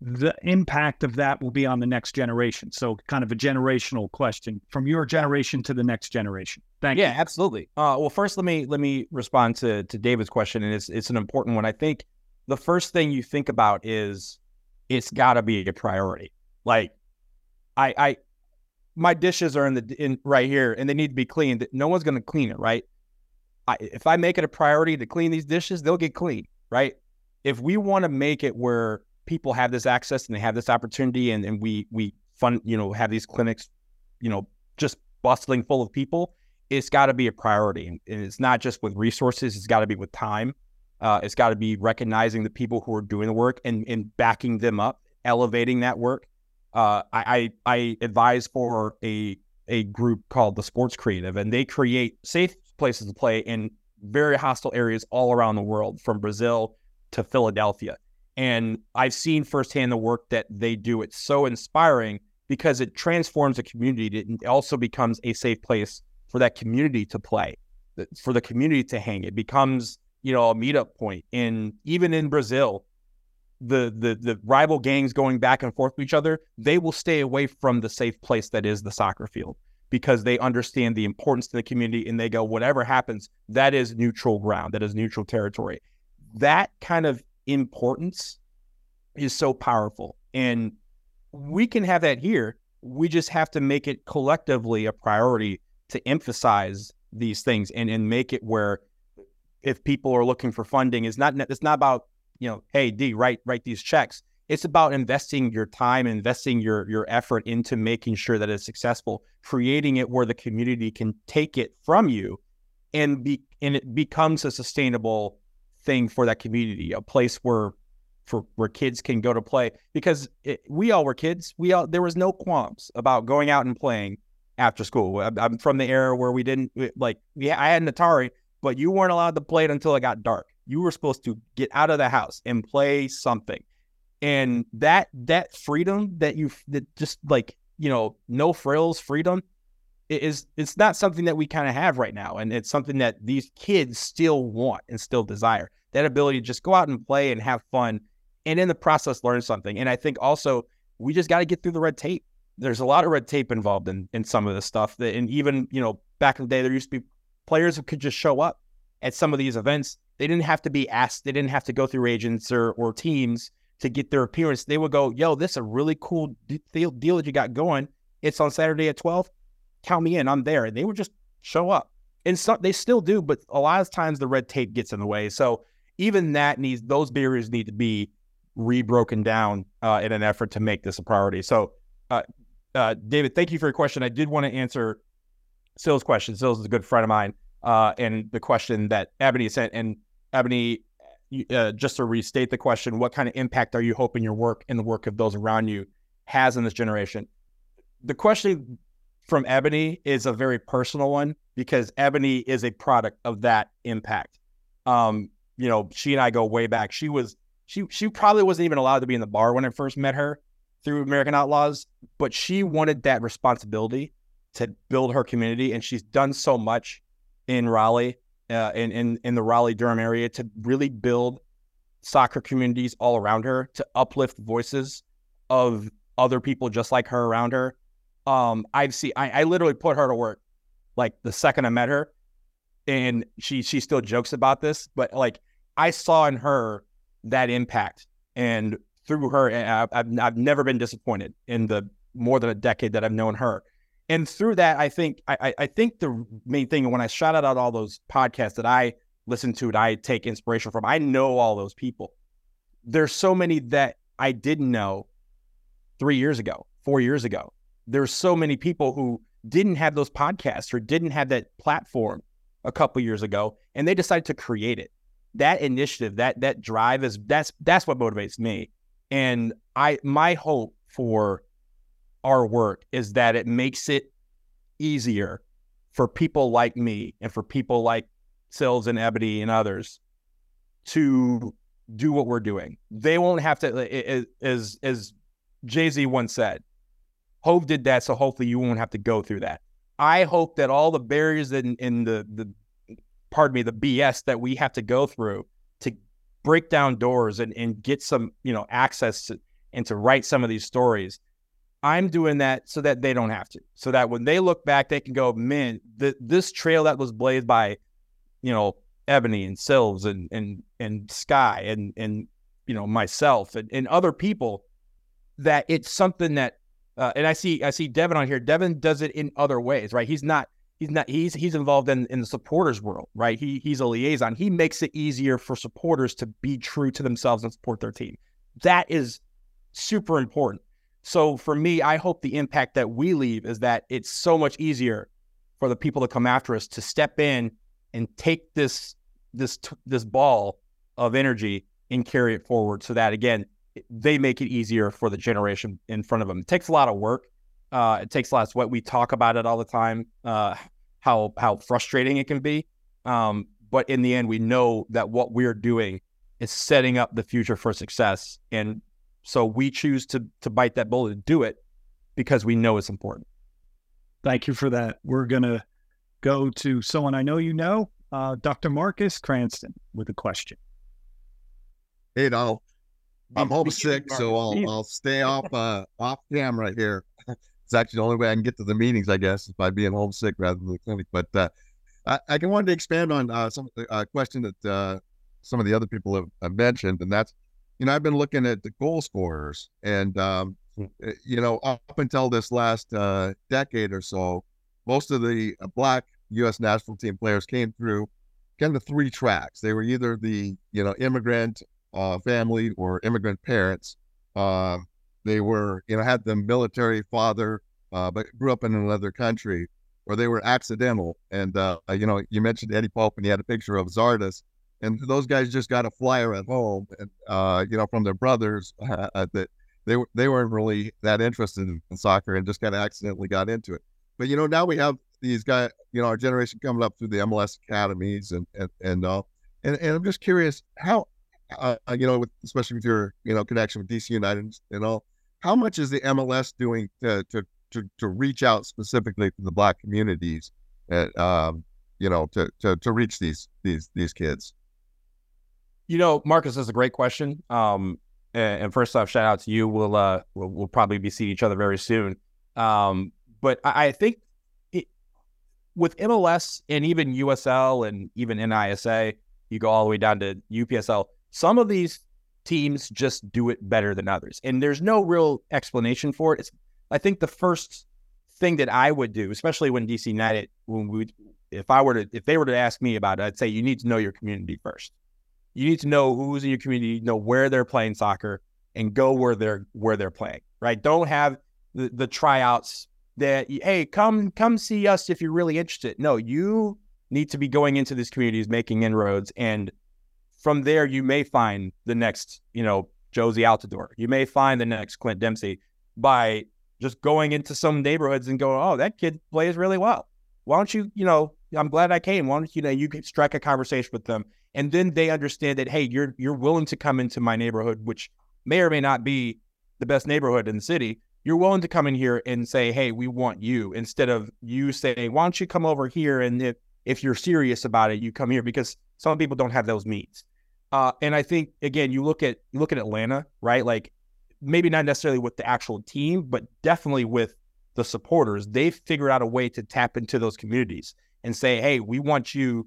the impact of that will be on the next generation? So kind of a generational question from your generation to the next generation. Thank you. Yeah, absolutely. Well, first, let me respond to David's question. And it's an important one. I think the first thing you think about is it's gotta be a priority. Like I my dishes are in right here and they need to be cleaned. No one's going to clean it. Right. If I make it a priority to clean these dishes, they'll get clean. Right. If we want to make it where people have this access and they have this opportunity and we fund, you know, have these clinics, you know, just bustling full of people, it's got to be a priority. And it's not just with resources. It's got to be with time. It's got to be recognizing the people who are doing the work and backing them up, elevating that work. I advise for a group called the Sports Creative, and they create safe places to play in very hostile areas all around the world, from Brazil to Philadelphia. And I've seen firsthand the work that they do. It's so inspiring because it transforms a community. It also becomes a safe place for that community to play, for the community to hang. It becomes, you know, a meetup point. And even in Brazil, the rival gangs going back and forth with each other, they will stay away from the safe place that is the soccer field because they understand the importance to the community and they go, whatever happens, that is neutral ground, that is neutral territory. That kind of importance is so powerful. And we can have that here. We just have to make it collectively a priority to emphasize these things and make it where if people are looking for funding, it's not about, you know, hey, D, write these checks. It's about investing your time, investing your effort into making sure that it's successful, creating it where the community can take it from you and it becomes a sustainable thing for that community, a place where kids can go to play. Because we all were kids. There was no qualms about going out and playing after school. I'm from the era where we didn't, like, yeah, I had an Atari, but you weren't allowed to play it until it got dark. You were supposed to get out of the house and play something. And that freedom that just, like, you know, no frills freedom it's not something that we kind of have right now. And it's something that these kids still want and still desire, that ability to just go out and play and have fun and in the process learn something. And I think also we just got to get through the red tape. There's a lot of red tape involved in some of this stuff that, and even, you know, back in the day, there used to be players who could just show up at some of these events. They didn't have to be asked. They didn't have to go through agents or teams to get their appearance. They would go, yo, this is a really cool deal that you got going. It's on Saturday at 12. Count me in. I'm there. And they would just show up. And so they still do, but a lot of times the red tape gets in the way. So even that needs, those barriers need to be rebroken down in an effort to make this a priority. So David, thank you for your question. I did want to answer Sil's question. Sil's is a good friend of mine. And the question that Ebony sent, and Ebony, just to restate the question, what kind of impact are you hoping your work and the work of those around you has in this generation? The question from Ebony is a very personal one because Ebony is a product of that impact. You know, she and I go way back. She was She probably wasn't even allowed to be in the bar when I first met her through American Outlaws, but she wanted that responsibility to build her community, and she's done so much in Raleigh, in the Raleigh-Durham area, to really build soccer communities all around her, to uplift voices of other people just like her around her. I literally put her to work like the second I met her, and she still jokes about this, but like I saw in her that impact, and through her, I've never been disappointed in the more than a decade that I've known her. And through that, I think the main thing, when I shouted out all those podcasts that I listen to and I take inspiration from, I know all those people. There's so many that I didn't know 3 years ago, 4 years ago. There's so many people who didn't have those podcasts or didn't have that platform a couple years ago, and they decided to create it. That initiative, that drive that's what motivates me. And my hope for our work is that it makes it easier for people like me and for people like Sills and Ebony and others to do what we're doing. They won't have to, as Jay-Z once said, Hove did that, so hopefully you won't have to go through that. I hope that all the barriers the BS that we have to go through to break down doors and get some, access to, and to write some of these stories. I'm doing that so that they don't have to, so that when they look back, they can go, man, this trail that was blazed by, Ebony and Silves and Sky and myself and other people, that it's something that, and I see Devin on here. Devin does it in other ways, right? He's involved in the supporters world, right? He's a liaison. He makes it easier for supporters to be true to themselves and support their team. That is super important. So for me, I hope the impact that we leave is that it's so much easier for the people that come after us to step in and take this ball of energy and carry it forward, so that, again, they make it easier for the generation in front of them. It takes a lot of work. It takes a lot of sweat. We talk about it all the time, how frustrating it can be. But in the end, we know that what we're doing is setting up the future for success. And so we choose to bite that bullet and do it because we know it's important. Thank you for that. We're going to go to someone I know, Dr. Marcus Cranston, with a question. Hey, Donald. I'm homesick, so I'll stay off camera here. It's actually the only way I can get to the meetings, I guess, is by being homesick rather than the clinic. But I wanted to expand on some question that some of the other people have mentioned, and that's, I've been looking at the goal scorers, and up until this last decade or so, most of the Black U.S. national team players came through kind of three tracks. They were either the immigrant family or immigrant parents. They were, had the military father, but grew up in another country, or they were accidental. And, you mentioned Eddie Pope, and he had a picture of Zardes, and those guys just got a flyer at home, and, from their brothers, that they weren't really that interested in soccer and just kind of accidentally got into it. But, now we have these guys, our generation coming up through the MLS academies and I'm just curious how, especially with your, connection with DC United and all, how much is the MLS doing to reach out specifically to the Black communities, to reach these kids? Marcus, that's a great question. And first off, shout out to you. We'll probably be seeing each other very soon. But I think with MLS and even USL and even NISA, you go all the way down to UPSL, some of these teams just do it better than others, and there's no real explanation for it. I think the first thing that I would do, especially when DC United, if they were to ask me about it, I'd say you need to know your community first. You need to know who's in your community, where they're playing soccer, and go where they're playing. Right? Don't have the tryouts that, hey, come see us if you're really interested. No, you need to be going into these communities, making inroads, and from there, you may find the next, Josie Altidore. You may find the next Clint Dempsey by just going into some neighborhoods and going, oh, that kid plays really well. why don't you, you know, I'm glad I came. Why don't you, you can strike a conversation with them. And then they understand that, hey, you're willing to come into my neighborhood, which may or may not be the best neighborhood in the city. You're willing to come in here and say, hey, we want you, instead of you saying, why don't you come over here? And if you're serious about it, you come here, because some people don't have those means. And I think, again, you look at Atlanta, right? Like, maybe not necessarily with the actual team, but definitely with the supporters. They've figured out a way to tap into those communities and say, hey, we want you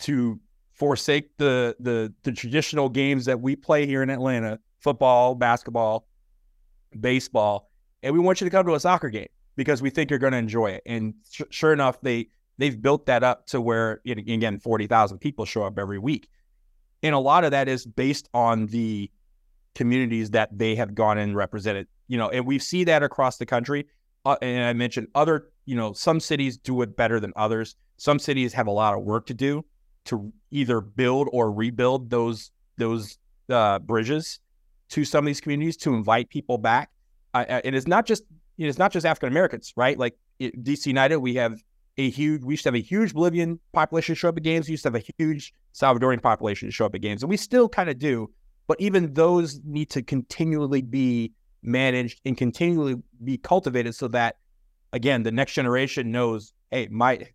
to forsake the traditional games that we play here in Atlanta, football, basketball, baseball, and we want you to come to a soccer game because we think you're going to enjoy it. And sure enough, they've built that up to where, again, 40,000 people show up every week. And a lot of that is based on the communities that they have gone and represented, and we see that across the country. And I mentioned other, some cities do it better than others. Some cities have a lot of work to do to either build or rebuild those bridges to some of these communities to invite people back. And it's not just African-Americans, right? Like DC United, we used to have a huge Bolivian population show up at games. We used to have a huge Salvadorian population show up at games, and we still kind of do. But even those need to continually be managed and continually be cultivated so that, again, the next generation knows, hey, my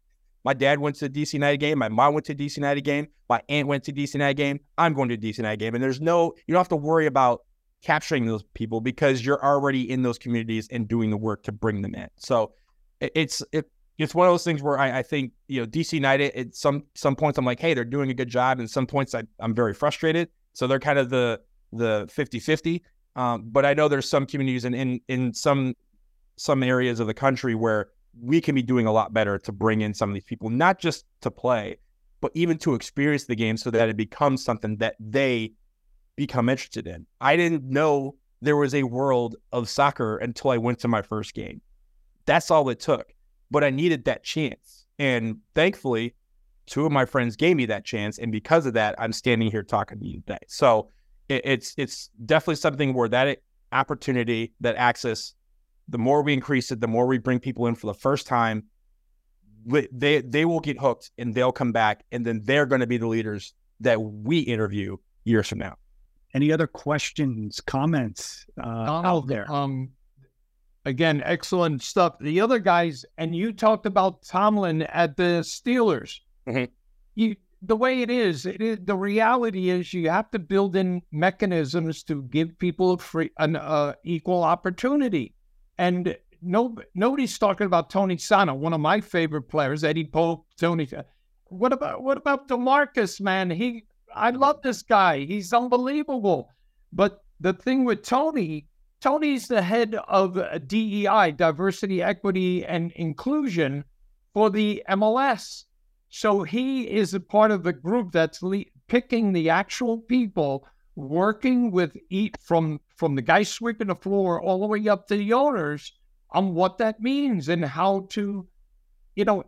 dad went to a DC United game, my mom went to a DC United game, my aunt went to a DC United game, I'm going to a DC United game. And you don't have to worry about capturing those people because you're already in those communities and doing the work to bring them in. So it's one of those things where I think, DC United, at some points I'm like, hey, they're doing a good job. And some points I'm very frustrated. So they're kind of the 50-50. But I know there's some communities in some areas of the country where we can be doing a lot better to bring in some of these people, not just to play, but even to experience the game so that it becomes something that they become interested in. I didn't know there was a world of soccer until I went to my first game. That's all it took. But I needed that chance. And thankfully, two of my friends gave me that chance, and because of that, I'm standing here talking to you today. So it's definitely something where that opportunity, that access, the more we increase it, the more we bring people in for the first time, they will get hooked and they'll come back, and then they're going to be the leaders that we interview years from now. Any other questions, comments out there? Again, excellent stuff. The other guys, and you talked about Tomlin at the Steelers. Mm-hmm. The way it is, the reality is you have to build in mechanisms to give people an equal opportunity. And nobody's talking about Tony Sano, one of my favorite players, Eddie Pope, Tony. What about DeMarcus, man? I love this guy. He's unbelievable. But the thing with Tony's the head of DEI, diversity, equity, and inclusion for the MLS. So he is a part of the group that's picking the actual people, working with from the guy sweeping the floor all the way up to the owners on what that means and how to,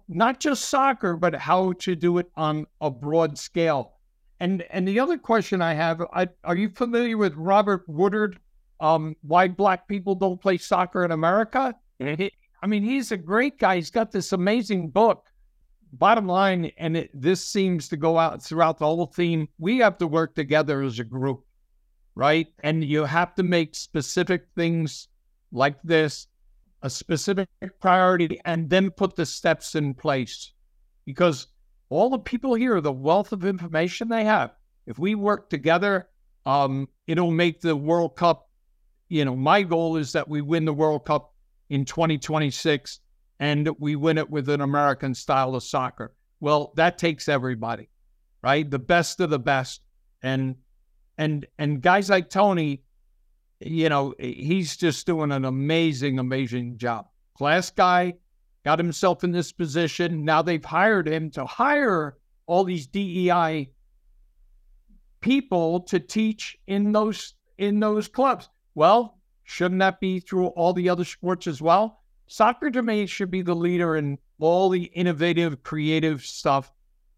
not just soccer, but how to do it on a broad scale. And the other question I have, are you familiar with Robert Woodard, why black people don't play soccer in America? He's a great guy. He's got this amazing book. Bottom line, and this seems to go out throughout the whole theme, we have to work together as a group, right? And you have to make specific things like this, a specific priority, and then put the steps in place. Because all the people here, the wealth of information they have, if we work together, it'll make the World Cup, my goal is that we win the World Cup in 2026. And we win it with an American style of soccer. Well, that takes everybody, right? The best of the best. And guys like Tony, he's just doing an amazing, amazing job. Class guy, got himself in this position. Now they've hired him to hire all these DEI people to teach in those clubs. Well, shouldn't that be through all the other sports as well? Soccer, to me, should be the leader in all the innovative, creative stuff,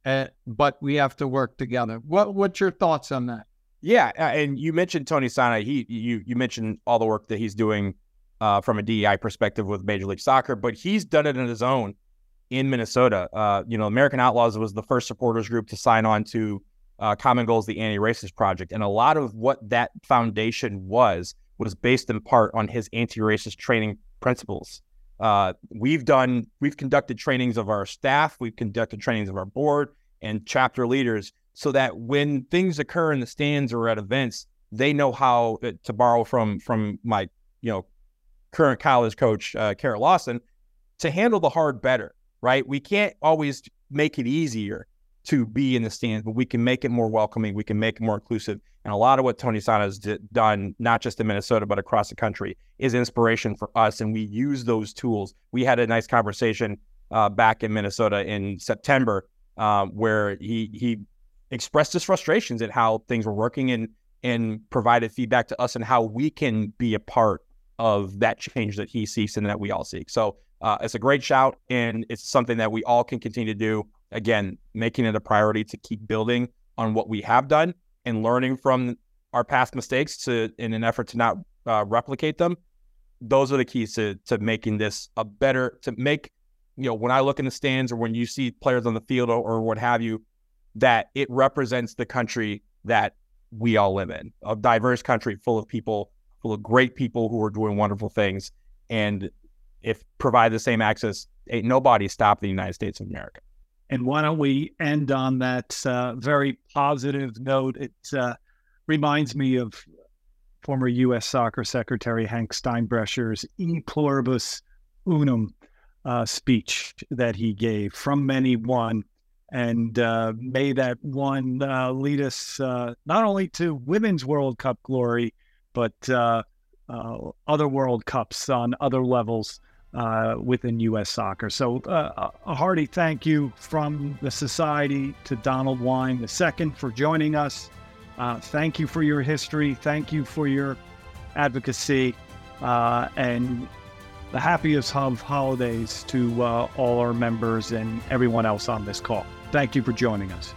but we have to work together. What's your thoughts on that? Yeah, and you mentioned Tony Sano. You mentioned all the work that he's doing from a DEI perspective with Major League Soccer, but he's done it on his own in Minnesota. American Outlaws was the first supporters group to sign on to Common Goals, the Anti-Racist Project. And a lot of what that foundation was based in part on his anti-racist training principles. We've conducted trainings of our staff, we've conducted trainings of our board and chapter leaders, so that when things occur in the stands or at events, they know how to borrow from my, current college coach, Kara Lawson, to handle the hard better, right? We can't always make it easier to be in the stands, but we can make it more welcoming. We can make it more inclusive. And a lot of what Tony Sana has done, not just in Minnesota, but across the country, is inspiration for us. And we use those tools. We had a nice conversation back in Minnesota in September where he expressed his frustrations at how things were working and provided feedback to us and how we can be a part of that change that he seeks and that we all seek. So it's a great shout, and it's something that we all can continue to do. Again, making it a priority to keep building on what we have done and learning from our past mistakes in an effort to not replicate them. Those are the keys to making this a better, to make, when I look in the stands or when you see players on the field or what have you, that it represents the country that we all live in, a diverse country full of people, full of great people who are doing wonderful things. And if provide the same access, ain't nobody stop the United States of America. And why don't we end on that very positive note? It reminds me of former U.S. Soccer Secretary Hank Steinbrecher's "E pluribus unum" speech that he gave, from many one. And may that one lead us not only to Women's World Cup glory, but other World Cups on other levels within U.S. soccer. So a hearty thank you from the Society to Donald Wine II for joining us. Thank you for your history. Thank you for your advocacy. And the happiest of holidays to all our members and everyone else on this call. Thank you for joining us.